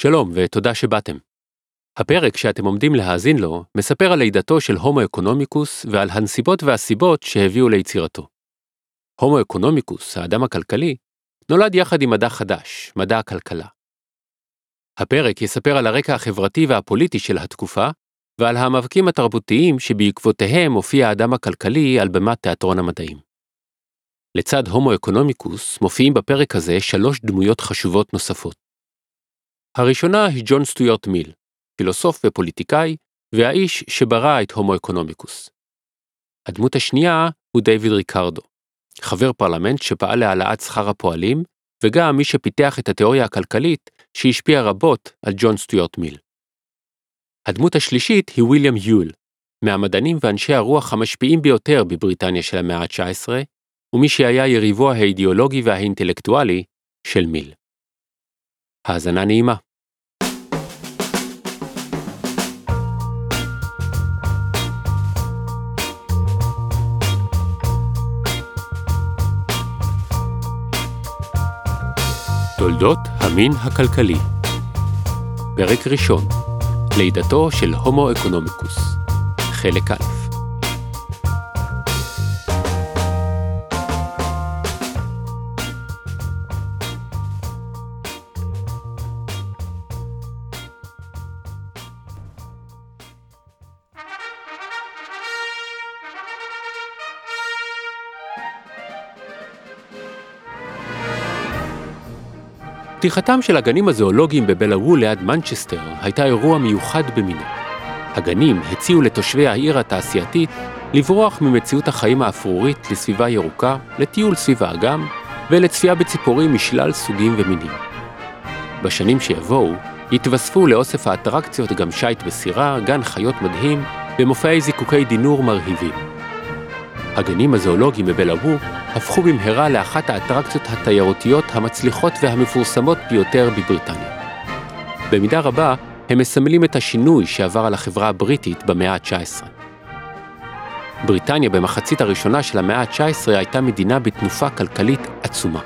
שלום ותודה שבאתם. הפרק שאתם עומדים להאזין לו מספר על לידתו של הומו-אקונומיקוס ועל הנסיבות והסיבות שהביאו ליצירתו. הומו-אקונומיקוס, האדם הכלכלי, נולד יחד עם מדע חדש, מדע הכלכלה. הפרק יספר על הרקע החברתי והפוליטי של התקופה ועל המאבקים התרבותיים שבעקבותיהם הופיע האדם הכלכלי על במת תיאטרון המדעים. לצד הומו-אקונומיקוס מופיעים בפרק הזה שלוש דמויות חשובות נוספות. הראשונה היא ג'ון סטוארט מיל, פילוסוף ופוליטיקאי, והאיש שברא את הומו-אקונומיקוס. הדמות השנייה הוא דיוויד ריקרדו, חבר פרלמנט שפעל להעלאת שכר הפועלים, וגם מי שפיתח את התיאוריה הכלכלית שהשפיע רבות על ג'ון סטוארט מיל. הדמות השלישית היא וויליאם יול, מהמדענים ואנשי הרוח המשפיעים ביותר בבריטניה של המאה ה-19, ומי שהיה יריבו האידיאולוגי והאינטלקטואלי של מיל. האזנה נעימה. תולדות המין הכלכלי. פרק ראשון, לידתו של הומו-אקונומיקוס. חלק א'. פתיחתם של הגנים הזואולוגיים בבלאוו ליד מנצ'סטר הייתה אירוע מיוחד במינו. הגנים הציעו לתושבי העיר התעשייתית לברוח ממציאות החיים האפרורית לסביבה ירוקה, לטיול סביב האגם ולצפייה בציפורים משלל סוגים ומינים. בשנים שיבואו התווספו לאוסף האטרקציות גם שייט בסירה, גן חיות מדהים ומופעי זיקוקי דינור מרהיבים. הגנים הזואולוגיים בבלאוו הפכו במהרה לאחת האטרקציות התיירותיות המצליחות והמפורסמות ביותר בבריטניה. במידה רבה, הם מסמלים את השינוי שעבר על החברה הבריטית במאה ה-19. בריטניה במחצית הראשונה של המאה ה-19 הייתה מדינה בתנופה כלכלית עצומה.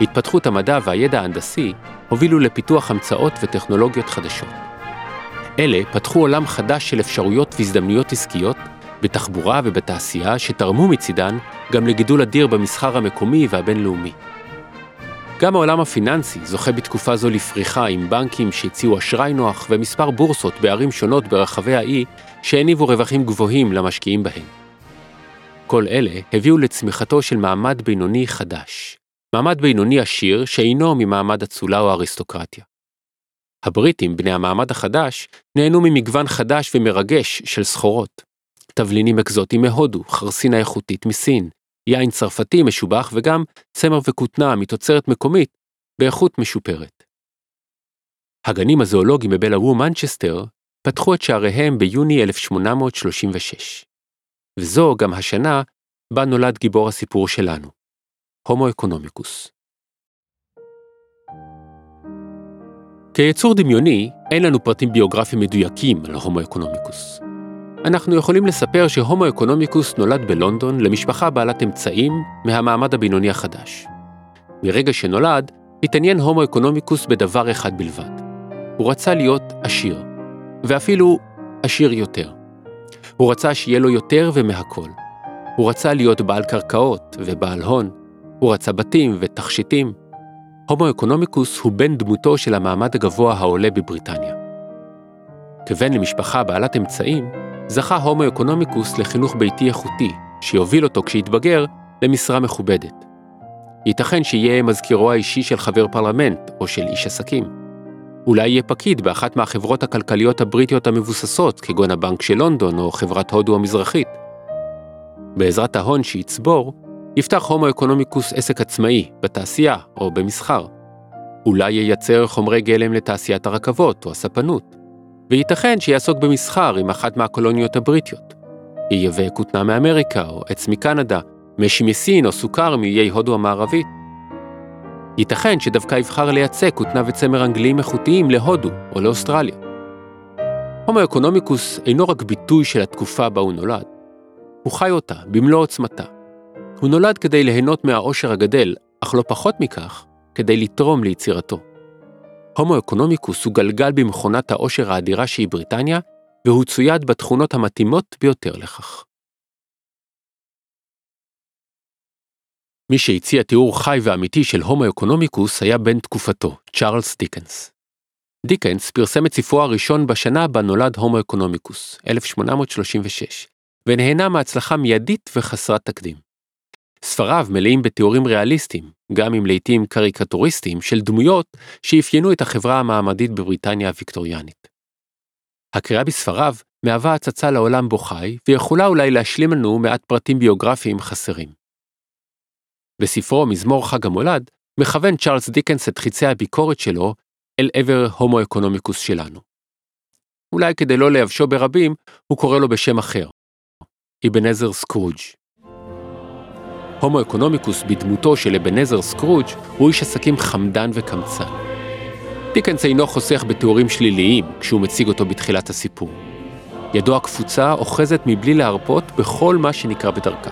התפתחות המדע והידע ההנדסי הובילו לפיתוח המצאות וטכנולוגיות חדשות. אלה פתחו עולם חדש של אפשרויות והזדמנויות עסקיות, בתחבורה ובתעשייה שתרמו מצידן גם לגידול אדיר במסחר המקומי והבינלאומי. גם העולם הפיננסי זוכה בתקופה זו לפריחה עם בנקים שהציעו אשראי נוח ומספר בורסות בערים שונות ברחבי האי שהניבו רווחים גבוהים למשקיעים בהן. כל אלה הביאו לצמיחתו של מעמד בינוני חדש, מעמד בינוני עשיר שאינו ממעמד אצולה או אריסטוקרטיה. הבריטים בני המעמד החדש נהנו ממגוון חדש ומרגש של סחורות. תבלינים אקזוטיים מהודו, חרסינה איכותית מסין, יין צרפתי משובח וגם צמר וכותנה מתוצרת מקומית באיכות משופרת. הגנים הזואולוגיים בבלאוו מנצ'סטר פתחו את שעריהם ביוני 1836. וזו גם השנה בה נולד גיבור הסיפור שלנו, הומו-אקונומיקוס. כיצור דמיוני, אין לנו פרטים ביוגרפיים מדויקים על הומו-אקונומיקוס. אנחנו יכולים לספר שהומו-אקונומיקוס נולד בלונדון למשפחה בעלת אמצעים מהמעמד הבינוני החדש. מרגע שנולד, התעניין הומו-אקונומיקוס בדבר אחד בלבד. הוא רצה להיות עשיר, ואפילו עשיר יותר. הוא רצה שיהיה לו יותר ומהכל. הוא רצה להיות בעל קרקעות ובעל הון. הוא רצה בתים ותכשיטים. הומו-אקונומיקוס הוא בן דמותו של המעמד הגבוה העולה בבריטניה. כבן למשפחה בעלת אמצעים, זכה הומו-אקונומיקוס לחינוך ביתי איכותי, שיוביל אותו כשהתבגר למשרה מכובדת. ייתכן שיהיה מזכירו האישי של חבר פרלמנט או של איש עסקים. אולי יהיה פקיד באחת מהחברות הכלכליות הבריטיות המבוססות, כגון הבנק של לונדון או חברת הודו המזרחית. בעזרת ההון שיצבור, יפתח הומו-אקונומיקוס עסק עצמאי, בתעשייה או במסחר. אולי ייצר חומרי גלם לתעשיית הרכבות או הספנות. וייתכן שיעסוק במסחר עם אחת מהקולוניות הבריטיות. ייבא כותנה מאמריקה או עץ מקנדה, משי מסין או סוכר מאיי הודו המערבית. ייתכן שדווקא יבחר לייצא כותנה וצמר אנגליים איכותיים להודו או לאוסטרליה. הומו-אקונומיקוס אינו רק ביטוי של התקופה בה הוא נולד. הוא חי אותה במלוא עוצמתה. הוא נולד כדי ליהנות מהאושר הגדל, אך לא פחות מכך, כדי לתרום ליצירתו. הומו-אקונומיקוס הוא גלגל במכונת העושר האדירה שהיא בריטניה, והוא צויד בתכונות המתאימות ביותר לכך. מי שהציע תיאור חי ואמיתי של הומו-אקונומיקוס היה בן תקופתו, צ'ארלס דיקנס. דיקנס פרסם את ספרו הראשון בשנה בה נולד הומו-אקונומיקוס, 1836, ונהנה מהצלחה מיידית וחסרת תקדים. ספריו מלאים בתיאורים ריאליסטיים, גם אם לעתים קריקטוריסטיים, של דמויות שאפיינו את החברה המעמדית בבריטניה הוויקטוריאנית. הקריאה בספריו מהווה הצצה לעולם בו חי, ויכולה אולי להשלים לנו מעט פרטים ביוגרפיים חסרים. בספרו מזמור חג המולד, מכוון צ'ארלס דיקנס את חיצי הביקורת שלו אל עבר הומו-אקונומיקוס שלנו. אולי כדי לא להבשו ברבים, הוא קורא לו בשם אחר, אבנזר סקרוג'. הומו-אקונומיקוס בדמותו של אבנזר סקרוג' הוא איש עסקים חמדן וקמצן. דיקנס אינו חוסך בתיאורים שליליים כשהוא מציג אותו בתחילת הסיפור. ידו הקפוצה אוחזת מבלי להרפות בכל מה שנקרא בדרכה.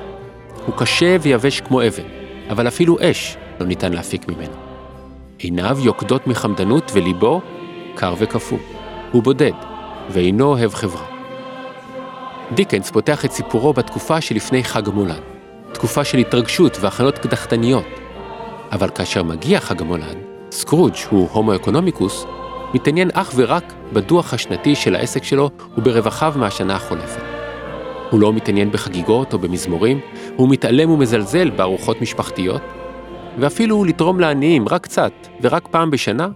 הוא קשה ויבש כמו אבן, אבל אפילו אש לא ניתן להפיק ממנו. עיניו יוקדות מחמדנות וליבו קר וקפוא. הוא בודד ואינו אוהב חברה. דיקנס פותח את סיפורו בתקופה שלפני חג המולד, תקופה של התרגשות והכנות קדחתניות. אבל כאשר מגיע חג המולד, סקרוג' הוא הומו-אקונומיקוס, מתעניין אך ורק בדוח השנתי של העסק שלו וברווחיו מהשנה החולפת. הוא לא מתעניין בחגיגות או במזמורים, הוא מתעלם ומזלזל בארוחות משפחתיות, ואפילו לתרום לעניים רק קצת ורק פעם בשנה,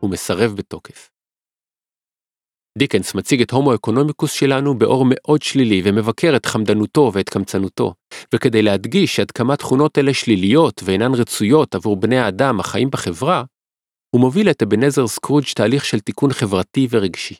הוא מסרב בתוקף. דיקנס מציג את הומו-אקונומיקוס שלנו באור מאוד שלילי ומבקר את חמדנותו ואת קמצנותו, וכדי להדגיש עד כמה תכונות אלה שליליות ואינן רצויות עבור בני האדם החיים בחברה, הוא מוביל את אבנזר סקרוג' תהליך של תיקון חברתי ורגשי.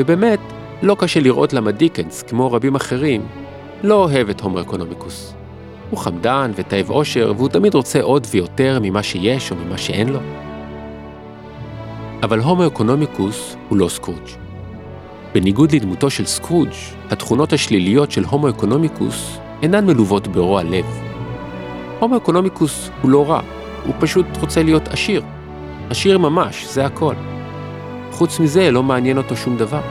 ובאמת, לא קשה לראות למה דיקנס, כמו רבים אחרים, לא אוהב את הומו-אקונומיקוס. הוא חמדן ותאב עושר, והוא תמיד רוצה עוד ויותר ממה שיש או ממה שאין לו. אבל הומו-אקונומיקוס הוא לא סקרוג'. בניגוד לדמותו של סקרוג', התכונות השליליות של הומו-אקונומיקוס אינן מלוות ברוע לב. הומו-אקונומיקוס הוא לא רע, הוא פשוט רוצה להיות עשיר. עשיר ממש, זה הכל. חוץ מזה לא מעניין אותו שום דבר.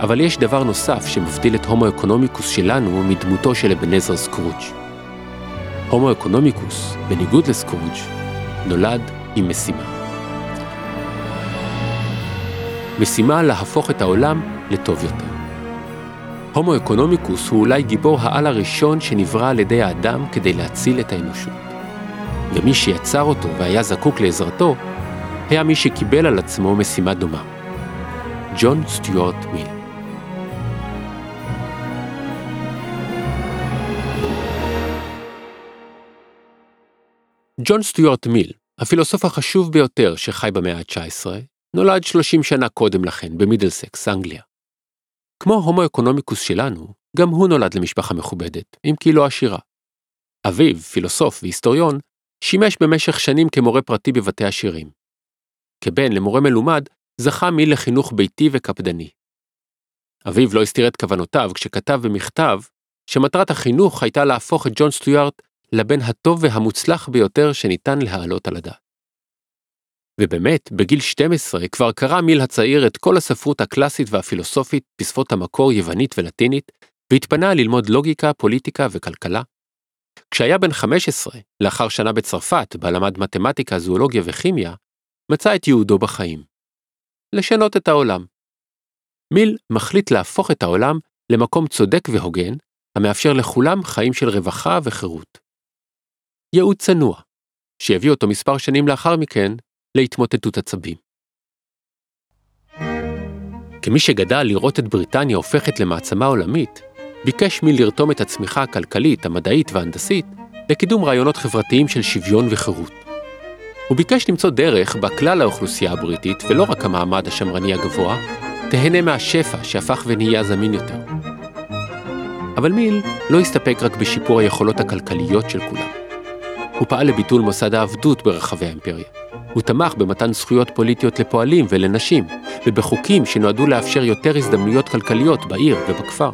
אבל יש דבר נוסף שמבדיל את הומו-אקונומיקוס שלנו מדמותו של אבנזר סקרוג'. הומו-אקונומיקוס, בניגוד לסקרוג', נולד עם משימה. משימה להפוך את העולם לטוב יותר. הומו-אקונומיקוס הוא אולי גיבור העל הראשון שנברא על ידי האדם כדי להציל את האנושות. ומי שיצר אותו והיה זקוק לעזרתו, היה מי שקיבל על עצמו משימה דומה. ג'ון סטיוארט מיל. ג'ון סטיוארט מיל, הפילוסוף החשוב ביותר שחי במאה ה-19, נולד 30 שנה קודם לכן במידלסקס, אנגליה. כמו הומו-אקונומיקוס שלנו, גם הוא נולד למשפחה מכובדת, אם כי לא עשירה. אביו, פילוסוף והיסטוריון, שימש במשך שנים כמורה פרטי בבתי עשירים. כבן למורה מלומד, זכה מיל לחינוך ביתי וקפדני. אביו לא הסתיר את כוונותיו כשכתב במכתב שמטרת החינוך הייתה להפוך את ג'ון סטיוארט לבן הטוב והמוצלח ביותר שניתן להעלות על הדעת. ובאמת, בגיל 12 כבר קרא מיל הצעיר את כל הספרות הקלאסית והפילוסופית, בשפות המקור יוונית ולטינית, והתפנה ללמוד לוגיקה, פוליטיקה וכלכלה. כשהיה בן 15, לאחר שנה בצרפת, בה למד מתמטיקה, זואולוגיה וכימיה, מצא את יהודו בחיים. לשנות את העולם. מיל מחליט להפוך את העולם למקום צודק והוגן, המאפשר לכולם חיים של רווחה וחירות. ייעוד צנוע, שהביא אותו מספר שנים לאחר מכן להתמוטטות עצבים. כמי שגדל לראות את בריטניה הופכת למעצמה עולמית, ביקש מיל לרתום את הצמיחה הכלכלית, המדעית וההנדסית, לקידום רעיונות חברתיים של שוויון וחירות. הוא ביקש למצוא דרך בכלל האוכלוסייה הבריטית, ולא רק המעמד השמרני הגבוה, תהנה מהשפע שהפך ונהיה זמין יותר. אבל מיל לא הסתפק רק בשיפור היכולות הכלכליות של כולם. הוא פעל לביטול מוסד העבדות ברחבי האימפריה. הוא תמך במתן זכויות פוליטיות לפועלים ולנשים, ובחוקים שנועדו לאפשר יותר הזדמנויות כלכליות בעיר ובכפר.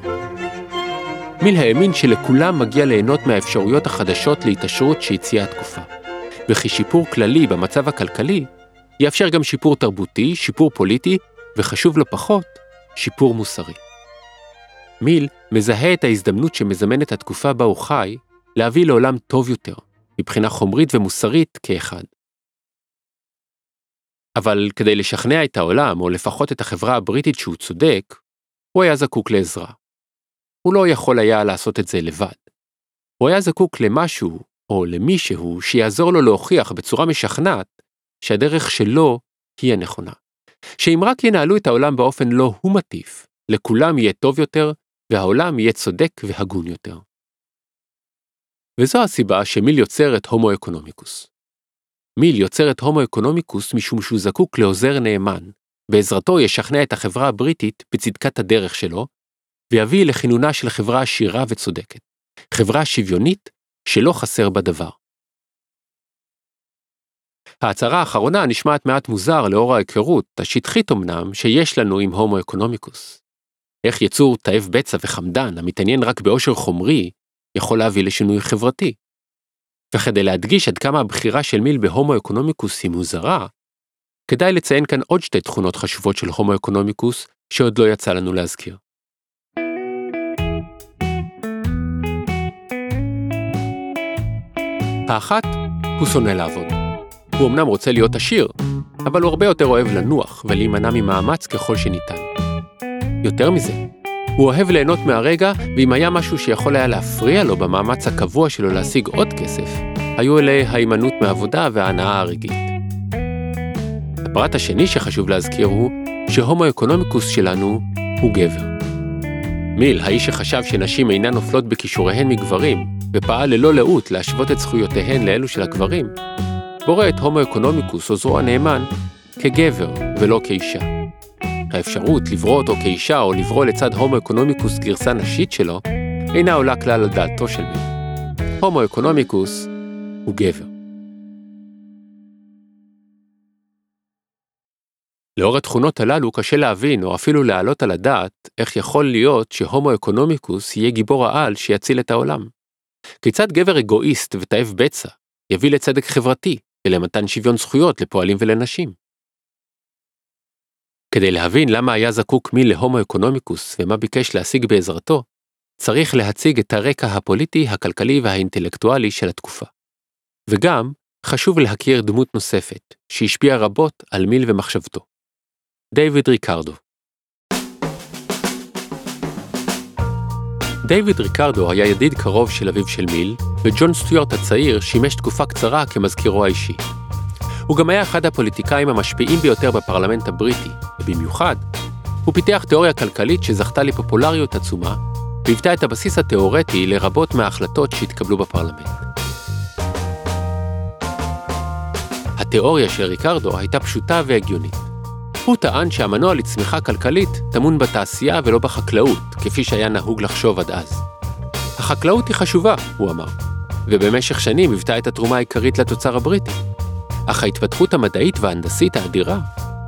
מיל האמין שלכולם מגיע ליהנות מהאפשרויות החדשות להתעשרות שהציעה התקופה. וכי שיפור כללי במצב הכלכלי יאפשר גם שיפור תרבותי, שיפור פוליטי, וחשוב לו פחות, שיפור מוסרי. מיל מזהה את ההזדמנות שמזמנת התקופה בה הוא חי להביא לעולם טוב יותר, מבחינה חומרית ומוסרית כאחד. אבל כדי לשכנע את העולם, או לפחות את החברה הבריטית שהוא צודק, הוא היה זקוק לעזרה. הוא לא יכול היה לעשות את זה לבד. הוא היה זקוק למשהו, או למישהו, שיעזור לו להוכיח בצורה משכנעת, שהדרך שלו היא הנכונה. שאם רק ינהלו את העולם באופן לא הוא מטיף, לכולם יהיה טוב יותר, והעולם יהיה צודק והגון יותר. וזו הסיבה שמיל יוצר את הומו-אקונומיקוס. מיל יוצר את הומו-אקונומיקוס משום שהוא זקוק לעוזר נאמן, בעזרתו ישכנע את החברה הבריטית בצדקת הדרך שלו, ויביא לכינונה של חברה עשירה וצודקת, חברה שוויונית שלא חסר בדבר. ההצהרה האחרונה נשמעת מעט מוזר לאור ההיכרות, השטחית אמנם, שיש לנו עם הומו-אקונומיקוס. איך יצור תאב בצע וחמדן, המתעניין רק באושר חומרי, יכול להביא לשינוי חברתי. וכדי להדגיש עד כמה הבחירה של מיל בהומו-אקונומיקוס היא מוזרה, כדאי לציין כאן עוד שתי תכונות חשובות של הומו-אקונומיקוס, שעוד לא יצא לנו להזכיר. האחת, הוא שונא לעבוד. הוא אמנם רוצה להיות עשיר, אבל הוא הרבה יותר אוהב לנוח ולהימנע ממאמץ ככל שניתן. יותר מזה, הוא אוהב ליהנות מהרגע, ואם היה משהו שיכול היה להפריע לו במאמץ הקבוע שלו להשיג עוד כסף, היו אלה ההימנעות מהעבודה וההנאה הרגעית. הפרט השני שחשוב להזכיר הוא שההומו-אקונומיקוס שלנו הוא גבר. מיל, האיש שחשב שנשים אינן נופלות בכישוריהן מגברים, ופעל ללא לאות להשוות את זכויותיהן לאלו של הגברים, בורא את הומו-אקונומיקוס או זרוע נאמן כגבר ולא כאישה. האפשרות לברוא אותו כאישה או לברוא לצד הומו-אקונומיקוס גרסה נשית שלו אינה עולה כלל על דעתו של מיל. הומו-אקונומיקוס הוא גבר. לאור התכונות הללו קשה להבין או אפילו להעלות על הדעת איך יכול להיות שהומו-אקונומיקוס יהיה גיבור העל שיציל את העולם. כיצד גבר אגואיסט ותאב בצע יביא לצדק חברתי ולמתן שוויון זכויות לפועלים ולנשים? כדי להבין למה היה זקוק מיל להומו-אקונומיקוס ומה ביקש להשיג בעזרתו, צריך להציג את הרקע הפוליטי, הכלכלי והאינטלקטואלי של התקופה. וגם חשוב להכיר דמות נוספת שהשפיעה רבות על מיל ומחשבתו. דיוויד ריקרדו. דיוויד ריקרדו היה ידיד קרוב של אביו של מיל, וג'ון סטיוארט הצעיר שימש תקופה קצרה כמזכירו האישי. הוא גם היה אחד הפוליטיקאים המשפיעים ביותר בפרלמנט הבריטי, ובמיוחד, הוא פיתח תיאוריה כלכלית שזכתה לפופולריות עצומה, והבטא את הבסיס התיאורטי לרבות מההחלטות שהתקבלו בפרלמנט. התיאוריה של ריקרדו הייתה פשוטה והגיונית. הוא טען שהמנוע לצמיחה כלכלית תמון בתעשייה ולא בחקלאות, כפי שהיה נהוג לחשוב עד אז. החקלאות היא חשובה, הוא אמר, ובמשך שנים הבטא את התרומה העיקרית לתוצר הבריטי. אך ההתפתחות המדעית וההנדסית האדירה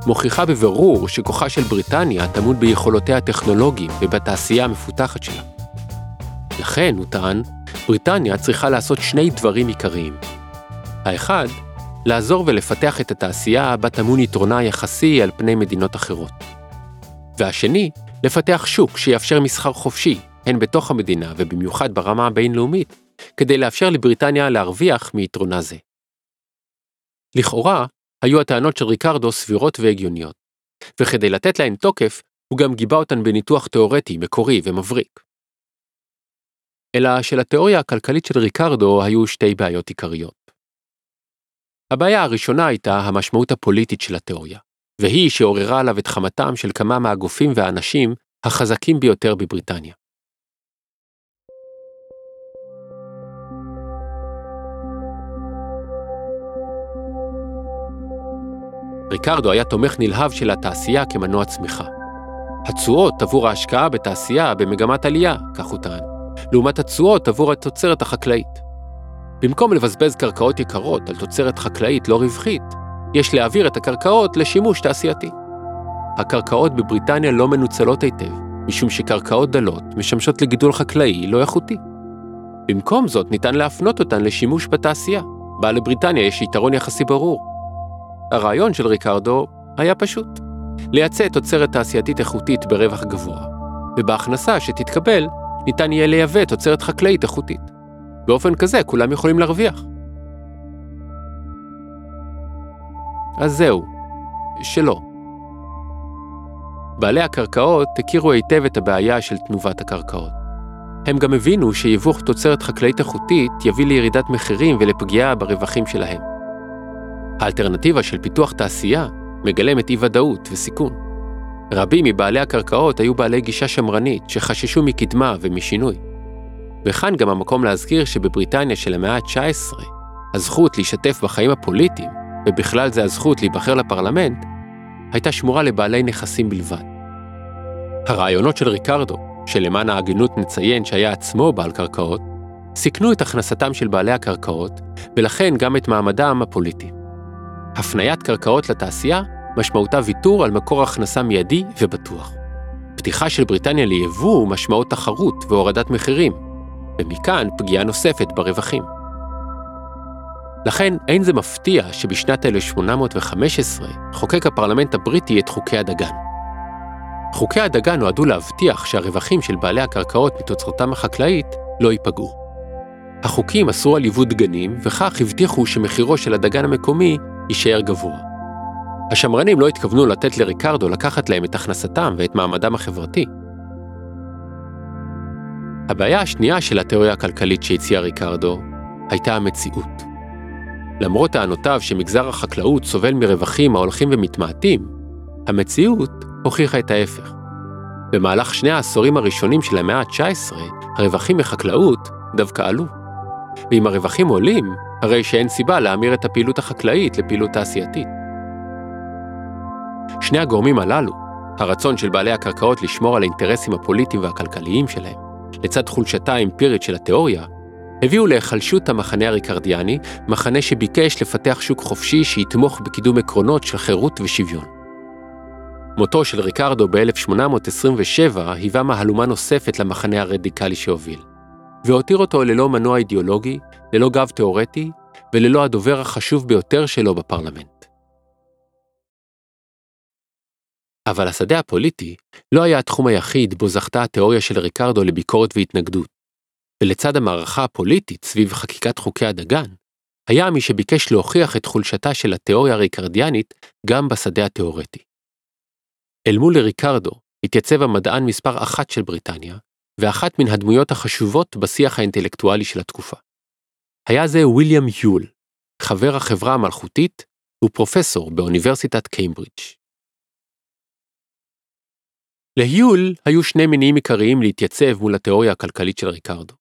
מוכיחה בבירור שכוחה של בריטניה תמוד ביכולותיה הטכנולוגיים ובתעשייה המפותחת שלה. לכן, הוא טען, בריטניה צריכה לעשות שני דברים עיקריים. האחד, לעזור ולפתח את התעשייה בה טמון יתרונה יחסי על פני מדינות אחרות. והשני, לפתח שוק שיאפשר מסחר חופשי, הן בתוך המדינה ובמיוחד ברמה הבינלאומית, כדי לאפשר לבריטניה להרוויח מיתרונה זה. לכאורה, היו הטענות של ריקרדו סבירות והגיוניות, וכדי לתת להן תוקף, הוא גם גיבה אותן בניתוח תיאורטי, מקורי ומבריק. אלא שלתיאוריה הכלכלית של ריקרדו היו שתי בעיות עיקריות. הבעיה הראשונה הייתה המשמעות הפוליטית של התיאוריה, והיא שעוררה עליו את חמתם של כמה מהגופים והאנשים החזקים ביותר בבריטניה. ריקרדו היה תומך נלהב של התעשייה כמנוע צמיחה. התשואות עבור ההשקעה בתעשייה במגמת עלייה, כך הוא טען, לעומת התשואות עבור התוצרת החקלאית. במקום לבזבז קרקעות יקרות על תוצרת חקלאית לא רווחית, יש להעביר את הקרקעות לשימוש תעשייתי. הקרקעות בבריטניה לא מנוצלות היטב, משום שקרקעות דלות משמשות לגידול חקלאי לא איכותי. במקום זאת ניתן להפנות אותן לשימוש בתעשייה, בה לבריטניה יש יתרון יחסי ברור. הרעיון של ריקרדו היה פשוט, לייצא תוצרת תעשייתית איכותית ברווח גבוה, ובהכנסה שתתקבל ניתן יהיה לייבא תוצרת חקלאית איכותית. באופן כזה כולם יכולים להרוויח. אז זהו, שלא. בעלי הקרקעות הכירו היטב את הבעיה של תנובת הקרקעות. הם גם הבינו שיבוך תוצרת חקלאית איכותית יביא לירידת מחירים ולפגיעה ברווחים שלהם. האלטרנטיבה של פיתוח תעשייה מגלמת אי ודאות וסיכון. רבים מבעלי הקרקעות היו בעלי גישה שמרנית שחששו מקדמה ומשינוי. וכאן גם המקום להזכיר שבבריטניה של המאה ה-19, הזכות להשתתף בחיים הפוליטיים, ובכלל זה הזכות להיבחר לפרלמנט, הייתה שמורה לבעלי נכסים בלבד. הרעיונות של ריקרדו, שלמען ההגינות נציין שהיה עצמו בעל קרקעות, סיכנו את הכנסתם של בעלי הקרקעות, ולכן גם את מעמדם הפוליטי. הפניית קרקעות לתעשייה משמעותה ויתור על מקור הכנסה מיידי ובטוח. פתיחה של בריטניה ליבוא משמעות תחרות והורדת מחירים, ומכאן פגיעה נוספת ברווחים. לכן אין זה מפתיע שבשנת 1815 חוקק הפרלמנט הבריטי את חוקי הדגן. חוקי הדגן נועדו להבטיח שהרווחים של בעלי הקרקעות מתוצרתם החקלאית לא ייפגעו. החוקים אסרו על ייבוא דגנים, וכך הבטיחו שמחירו של הדגן המקומי יישאר גבוה. השמרנים לא התכוונו לתת לריקרדו לקחת להם את הכנסתם ואת מעמדם החברתי. הבעיה השנייה של התיאוריה הכלכלית שהציע ריקרדו הייתה המציאות. למרות טענותיו שמגזר החקלאות סובל מרווחים ההולכים ומתמעטים, המציאות הוכיחה את ההפך. במהלך שני העשורים הראשונים של המאה ה-19, הרווחים מחקלאות דווקא עלו. ואם הרווחים עולים, הרי שאין סיבה להמיר את הפעילות החקלאית לפעילות תעשייתית. שני הגורמים הללו, הרצון של בעלי הקרקעות לשמור על האינטרסים הפוליטיים והכלכליים שלהם, לצד חולשתה האמפירית של התיאוריה, הביאו להיחלשות המחנה הריקרדיאני, מחנה שביקש לפתח שוק חופשי שיתמוך בקידום עקרונות של חירות ושוויון. מותו של ריקרדו ב-1827 היווה מהלומה נוספת למחנה הרדיקלי שהוביל, והותיר אותו ללא מנוע אידיאולוגי, ללא גב תיאורטי, וללא הדובר החשוב ביותר שלו בפרלמנט. אבל השדה הפוליטי לא היה התחום היחיד בו זכתה התיאוריה של ריקרדו לביקורת והתנגדות, ולצד המערכה הפוליטית סביב חקיקת חוקי הדגן, היה מי שביקש להוכיח את חולשתה של התיאוריה הריקרדיאנית גם בשדה התיאורטי. אל מול ריקרדו התייצב המדען מספר 1 של בריטניה, ואחת מן הדמויות החשובות בשיח האינטלקטואלי של התקופה. היה זה ויליאם יול, חבר החברה המלכותית ופרופסור באוניברסיטת קיימברידג'. ליול היו שני מניעים עיקריים להתייצב מול התיאוריה הכלכלית של ריקרדו.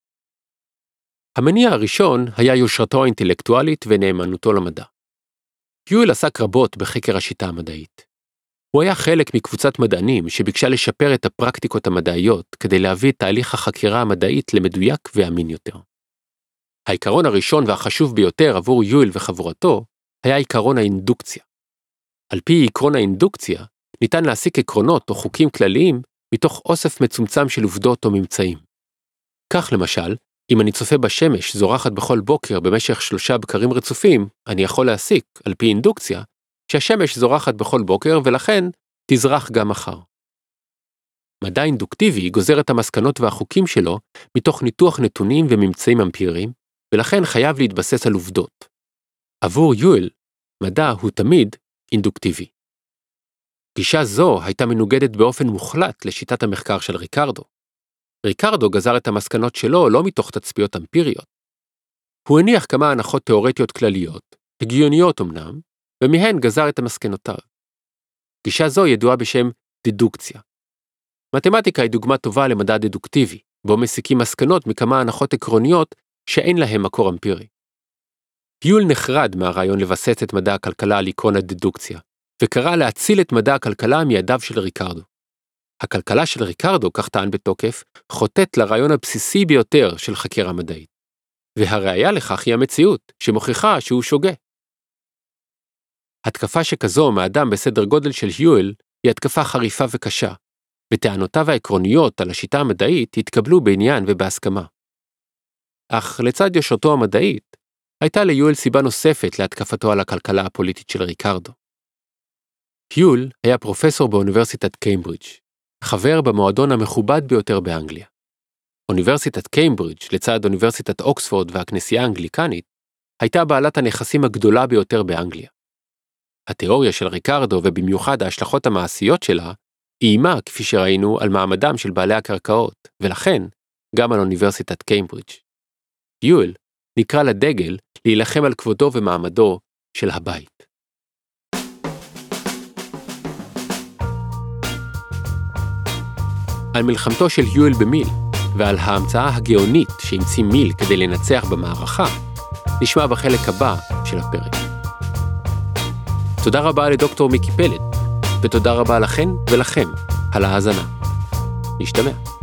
המניע הראשון היה יושרתו האינטלקטואלית ונאמנותו למדע. יול עסק רבות בחקר השיטה המדעית. הוא היה חלק מקבוצת מדענים שביקשה לשפר את הפרקטיקות המדעיות כדי להביא את תהליך החקירה המדעית למדויק ואמין יותר. העיקרון הראשון והחשוב ביותר עבור יואל וחבורתו היה עיקרון האינדוקציה. על פי עיקרון האינדוקציה, ניתן להסיק עקרונות או חוקים כלליים מתוך אוסף מצומצם של עובדות או ממצאים. כך למשל, אם אני צופה בשמש זורחת בכל בוקר במשך 3 בקרים רצופים, אני יכול להסיק, על פי אינדוקציה, שהשמש זורחת בכל בוקר ולכן תזרח גם מחר. מדע אינדוקטיבי גוזר את המסקנות והחוקים שלו מתוך ניתוח נתונים וממצאים אמפיריים, ולכן חייב להתבסס על עובדות. עבור יואל, מדע הוא תמיד אינדוקטיבי. גישה זו הייתה מנוגדת באופן מוחלט לשיטת המחקר של ריקרדו. ריקרדו גזר את המסקנות שלו לא מתוך תצפיות אמפיריות. הוא הניח כמה הנחות תיאורטיות כלליות, הגיוניות אמנם, ומהן גזר את המסקנותיו. גישה זו ידועה בשם דדוקציה. מתמטיקה היא דוגמה טובה למדע דדוקטיבי, בו מסיקים מסקנות מכמה הנחות עקרוניות שאין להם מקור אמפירי. יול נחרד מהרעיון לבסס את מדע הכלכלה על עקרון הדדוקציה, וקרא להציל את מדע הכלכלה מידיו של ריקרדו. הכלכלה של ריקרדו, כך טען בתוקף, חוטאת לרעיון הבסיסי ביותר של חקירה מדעית. והראיה לכך היא המציאות, שמוכיחה שהוא שוגה. התקפה שכזו מאדם בסדר גודל של יואל היא התקפה חריפה וקשה, וטענותיו העקרוניות על השיטה המדעית התקבלו בעניין ובהסכמה. אך לצד יושרתו המדעית, הייתה ליואל סיבה נוספת להתקפתו על הכלכלה הפוליטית של ריקרדו. יואל היה פרופסור באוניברסיטת קיימברידג', חבר במועדון המכובד ביותר באנגליה. אוניברסיטת קיימברידג' לצד אוניברסיטת אוקספורד והכנסייה האנגליקנית, הייתה בעלת הנכסים הגדולה ביותר באנגליה. התיאוריה של ריקרדו ובמיוחד ההשלכות המעשיות שלה, איימה, כפי שראינו, על מעמדם של בעלי הקרקעות, ולכן גם על אוניברסיטת קיימברידג'. יואל נקרא לדגל להילחם על כבודו ומעמדו של הבית. על מלחמתו של יואל במיל, ועל ההמצאה הגאונית שהמציא מיל כדי לנצח במערכה, נשמע בחלק הבא של הפרק. תודה רבה לדוקטור מיקי פלד, ותודה רבה לכן ולכם על ההאזנה. נשתמע.